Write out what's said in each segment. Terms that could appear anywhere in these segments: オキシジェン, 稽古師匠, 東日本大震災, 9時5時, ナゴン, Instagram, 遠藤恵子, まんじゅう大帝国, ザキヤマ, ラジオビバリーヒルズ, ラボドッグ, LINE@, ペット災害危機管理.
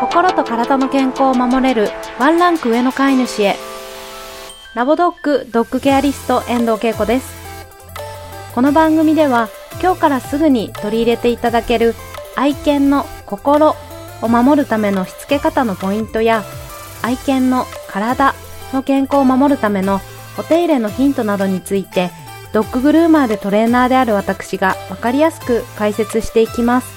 心と体の健康を守れるワンランク上の飼い主へ。ラボドッグドッグケアリスト遠藤恵子です。この番組では今日からすぐに取り入れていただける愛犬の心を守るためのしつけ方のポイントや愛犬の体の健康を守るためのお手入れのヒントなどについてドッググルーマーでトレーナーである私がわかりやすく解説していきます。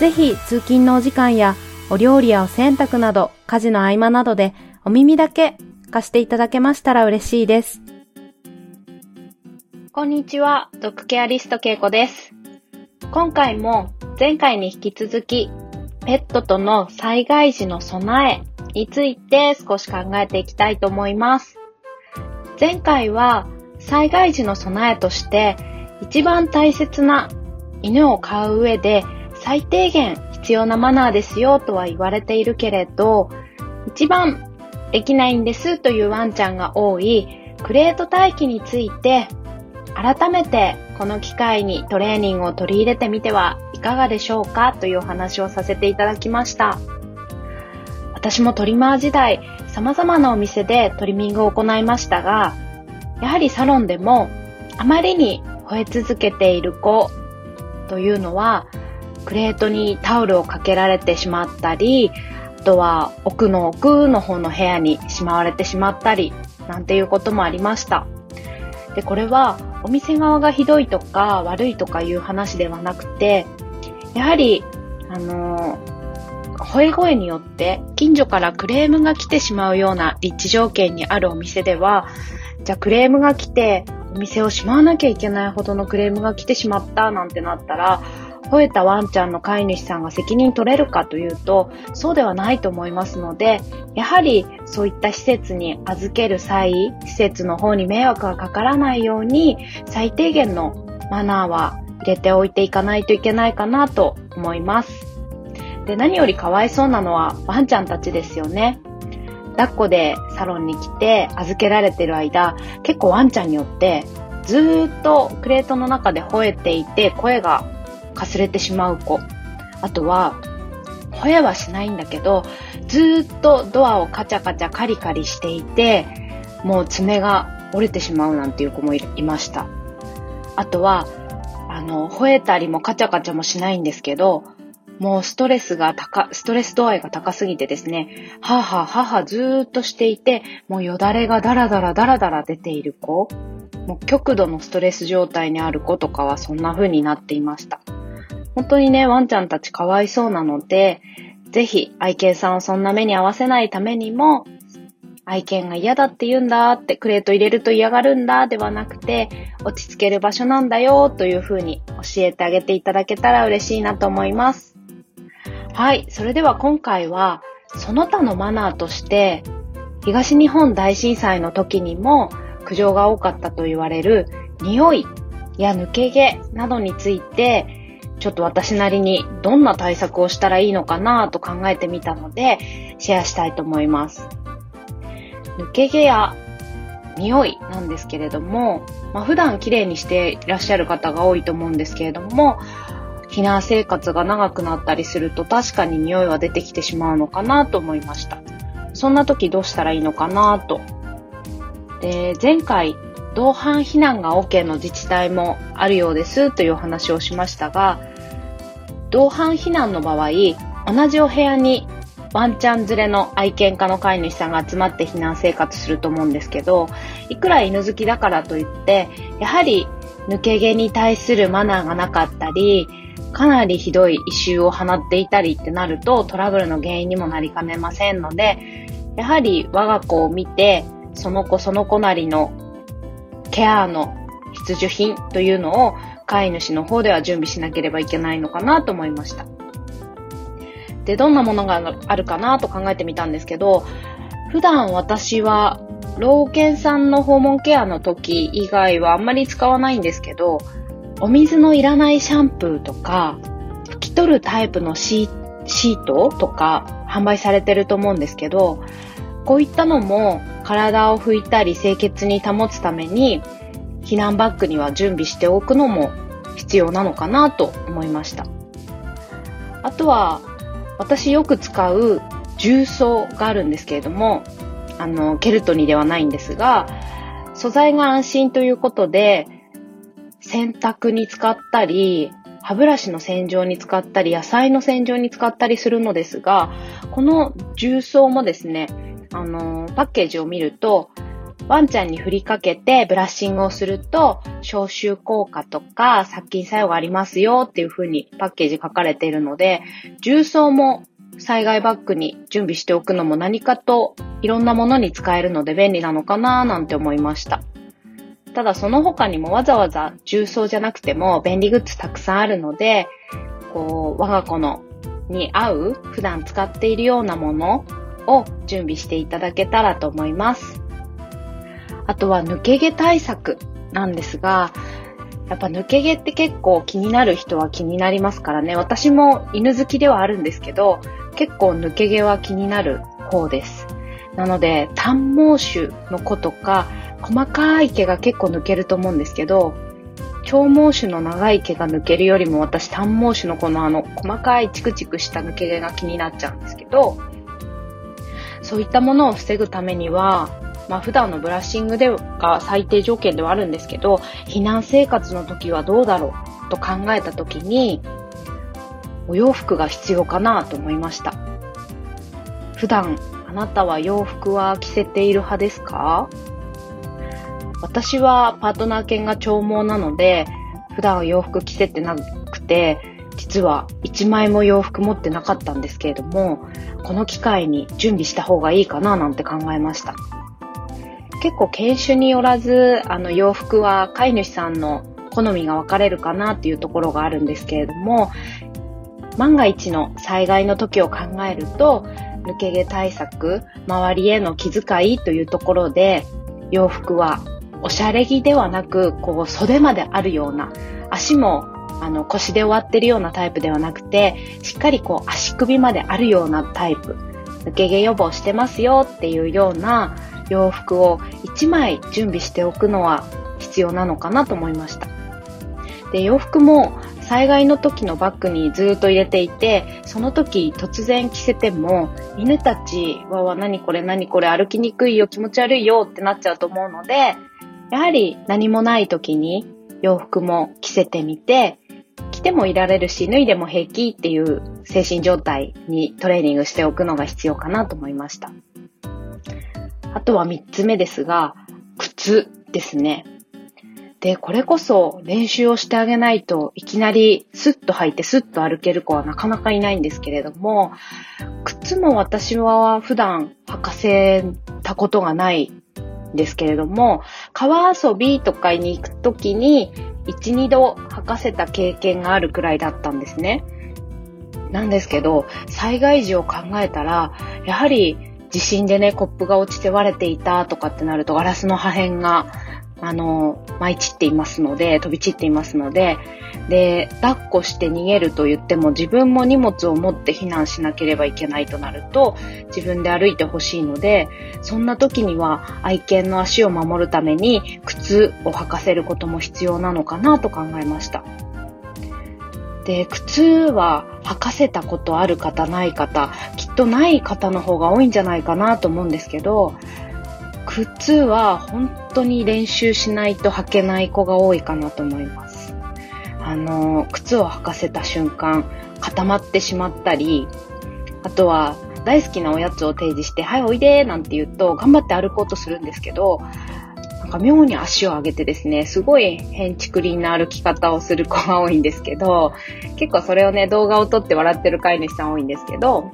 ぜひ通勤のお時間やお料理やお洗濯など家事の合間などでお耳だけ貸していただけましたら嬉しいです。こんにちは、ドッグケアリスト恵子です。今回も前回に引き続きペットとの災害時の備えについて少し考えていきたいと思います。前回は災害時の備えとして一番大切な犬を飼う上で最低限必要なマナーですよとは言われているけれど、一番できないんですというワンちゃんが多いクレート待機について改めてこの機会にトレーニングを取り入れてみてはいかがでしょうかという話をさせていただきました。私もトリマー時代様々なお店でトリミングを行いましたが、やはりサロンでもあまりに吠え続けている子というのはクレートにタオルをかけられてしまったり、あとは奥の方の部屋にしまわれてしまったりなんていうこともありました。で、これはお店側がひどいとか悪いとかいう話ではなくて、やはり吠え声によって近所からクレームが来てしまうような立地条件にあるお店では、じゃあクレームが来てお店をしまわなきゃいけないほどのクレームが来てしまったなんてなったら、吠えたワンちゃんの飼い主さんが責任取れるかというとそうではないと思いますので、やはりそういった施設に預ける際、施設の方に迷惑がかからないように最低限のマナーは入れておいていかないといけないかなと思います。で、何よりかわいそうなのはワンちゃんたちですよね。抱っこでサロンに来て預けられている間、結構ワンちゃんによってずっとクレートの中で吠えていて声がかすれてしまう子、あとは吠えはしないんだけどずっとドアをカチャカチャカリカリしていてもう爪が折れてしまうなんていう子もいました。あとは吠えたりもカチャカチャもしないんですけど、もうストレス度合いが高すぎてですね、はぁずーっとしていて、もうよだれがだらだら出ている子、もう極度のストレス状態にある子とかはそんな風になっていました。本当にね、ワンちゃんたちかわいそうなので、ぜひ愛犬さんをそんな目に合わせないためにも、愛犬が嫌だって言うんだって、クレート入れると嫌がるんだではなくて、落ち着ける場所なんだよという風に教えてあげていただけたら嬉しいなと思います。はい、それでは今回はその他のマナーとして東日本大震災の時にも苦情が多かったと言われる匂いや抜け毛などについて、ちょっと私なりにどんな対策をしたらいいのかなと考えてみたのでシェアしたいと思います。抜け毛や匂いなんですけれども、普段きれいにしていらっしゃる方が多いと思うんですけれども、避難生活が長くなったりすると確かに匂いは出てきてしまうのかなと思いました。そんな時どうしたらいいのかなと。で、前回同伴避難が OK の自治体もあるようですというお話をしましたが、同伴避難の場合、同じお部屋にワンちゃん連れの愛犬家の飼い主さんが集まって避難生活すると思うんですけど、いくら犬好きだからといってやはり抜け毛に対するマナーがなかったり、かなりひどい異臭を放っていたりってなるとトラブルの原因にもなりかねませんので、やはり我が子を見てその子なりのケアの必需品というのを飼い主の方では準備しなければいけないのかなと思いました。で、どんなものがあるかなと考えてみたんですけど、普段私は老犬さんの訪問ケアの時以外はあんまり使わないんですけど、お水のいらないシャンプーとか拭き取るタイプのシートとか販売されてると思うんですけど、こういったのも体を拭いたり清潔に保つために避難バッグには準備しておくのも必要なのかなと思いました。あとは私よく使う重曹があるんですけれども、ケルトニーではないんですが、素材が安心ということで、洗濯に使ったり、歯ブラシの洗浄に使ったり、野菜の洗浄に使ったりするのですが、この重曹もですね、パッケージを見ると、ワンちゃんに振りかけてブラッシングをすると消臭効果とか殺菌作用がありますよっていう風にパッケージ書かれているので、重曹も災害バッグに準備しておくのも何かといろんなものに使えるので便利なのかななんて思いました。ただその他にもわざわざ重曹じゃなくても便利グッズたくさんあるので、我が子に合う普段使っているようなものを準備していただけたらと思います。あとは抜け毛対策なんですが、やっぱ抜け毛って結構気になる人は気になりますからね。私も犬好きではあるんですけど、結構抜け毛は気になる方です。なので短毛種の子とか細かい毛が結構抜けると思うんですけど、長毛種の長い毛が抜けるよりも私短毛種のこの細かいチクチクした抜け毛が気になっちゃうんですけど、そういったものを防ぐためには、普段のブラッシングが最低条件ではあるんですけど、避難生活の時はどうだろうと考えた時に、お洋服が必要かなと思いました。普段あなたは洋服は着せている派ですか？私はパートナー犬が長毛なので、普段洋服着せてなくて、実は1枚も洋服持ってなかったんですけれども、この機会に準備した方がいいかななんて考えました。結構犬種によらず洋服は飼い主さんの好みが分かれるかなっていうところがあるんですけれども、万が一の災害の時を考えると抜け毛対策、周りへの気遣いというところで、洋服はおしゃれ着ではなく袖まであるような、足も腰で終わってるようなタイプではなくて、しっかり足首まであるようなタイプ、抜け毛予防してますよっていうような洋服を1枚準備しておくのは必要なのかなと思いました。で、洋服も災害の時のバッグにずっと入れていて、その時突然着せても犬たちは何これ歩きにくいよ、気持ち悪いよってなっちゃうと思うので、やはり何もない時に洋服も着せてみて、着てもいられるし脱いでも平気っていう精神状態にトレーニングしておくのが必要かなと思いました。あとは3つ目ですが、靴ですね。で、これこそ練習をしてあげないといきなりスッと履いてスッと歩ける子はなかなかいないんですけれども、靴も私は普段履かせたことがないんですけれども、川遊びとかに行くときに 1,2 度履かせた経験があるくらいだったんですね。なんですけど、災害時を考えたら、やはり地震でコップが落ちて割れていたとかってなると、ガラスの破片が舞い散っていますので、飛び散っていますので、で、抱っこして逃げると言っても自分も荷物を持って避難しなければいけないとなると、自分で歩いてほしいので、そんな時には愛犬の足を守るために靴を履かせることも必要なのかなと考えました。で、靴は履かせたことある方ない方、きっとない方の方が多いんじゃないかなと思うんですけど、靴は本当に練習しないと履けない子が多いかなと思います。靴を履かせた瞬間固まってしまったり、あとは大好きなおやつを提示して、はいおいでなんて言うと頑張って歩こうとするんですけど、妙に足を上げてですね、すごい変竹林な歩き方をする子が多いんですけど、結構それを動画を撮って笑ってる飼い主さん多いんですけど、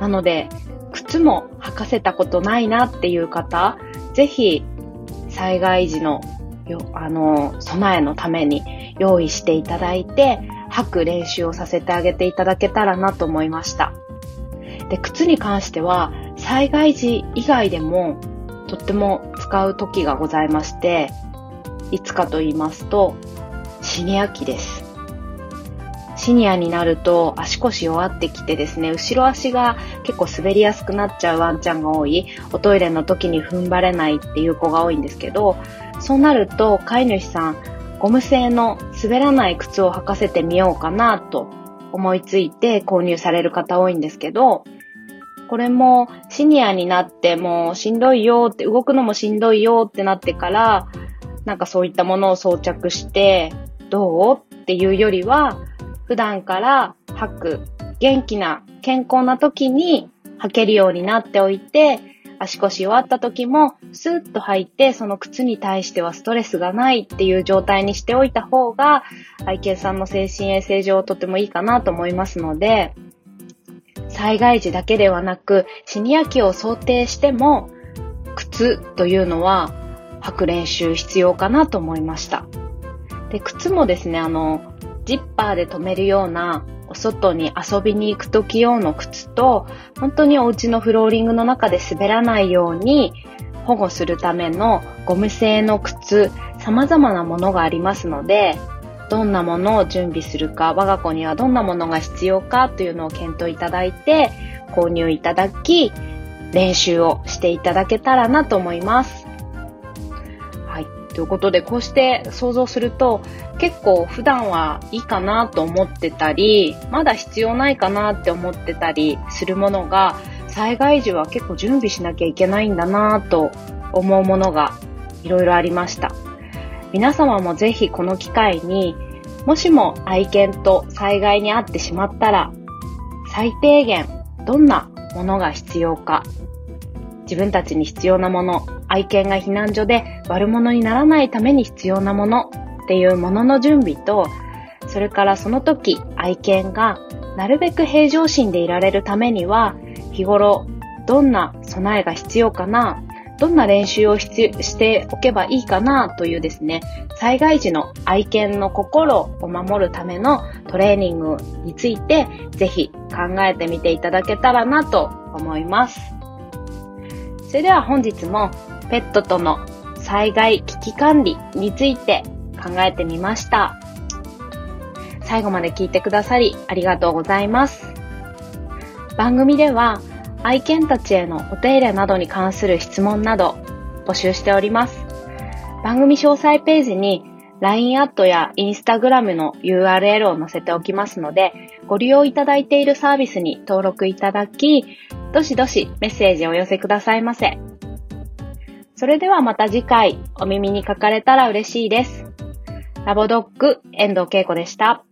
なので靴も履かせたことないなっていう方、ぜひ災害時の備えのために用意していただいて、履く練習をさせてあげていただけたらなと思いました。で、靴に関しては災害時以外でもとっても使う時がございまして、いつかと言いますとシニア期です。シニアになると足腰弱ってきてですね、後ろ足が結構滑りやすくなっちゃうワンちゃんが多い、おトイレの時に踏ん張れないっていう子が多いんですけど、そうなると飼い主さん、ゴム製の滑らない靴を履かせてみようかなと思いついて購入される方多いんですけど、これもシニアになってもうしんどいよって、動くのもしんどいよってなってから、なんかそういったものを装着してどうっていうよりは、普段から履く元気な健康な時に履けるようになっておいて、足腰弱った時もスーッと履いて、その靴に対してはストレスがないっていう状態にしておいた方が、愛犬さんの精神衛生上とてもいいかなと思いますので、災害時だけではなくシニア期を想定しても、靴というのは履く練習必要かなと思いました。で、靴もですね、ジッパーで留めるようなお外に遊びに行く時用の靴と、本当にお家のフローリングの中で滑らないように保護するためのゴム製の靴、様々なものがありますので、どんなものを準備するか、我が子にはどんなものが必要かというのを検討いただいて購入いただき、練習をしていただけたらなと思います。ということで、こうして想像すると、結構普段はいいかなと思ってたり、まだ必要ないかなって思ってたりするものが、災害時は結構準備しなきゃいけないんだなと思うものがいろいろありました。皆様もぜひこの機会に、もしも愛犬と災害に遭ってしまったら、最低限どんなものが必要か、自分たちに必要なもの、愛犬が避難所で悪者にならないために必要なものっていうものの準備と、それからその時愛犬がなるべく平常心でいられるためには、日頃どんな備えが必要かな、どんな練習をしておけばいいかなというですね、災害時の愛犬の心を守るためのトレーニングについて、ぜひ考えてみていただけたらなと思います。それでは本日もペットとの災害危機管理について考えてみました。最後まで聞いてくださりありがとうございます。番組では愛犬たちへのお手入れなどに関する質問など募集しております。番組詳細ページに LINE アットや Instagram の URL を載せておきますので、ご利用いただいているサービスに登録いただき、どしどしメッセージをお寄せくださいませ。それではまた次回お耳にかかれたら嬉しいです。ラボドッグ遠藤恵子でした。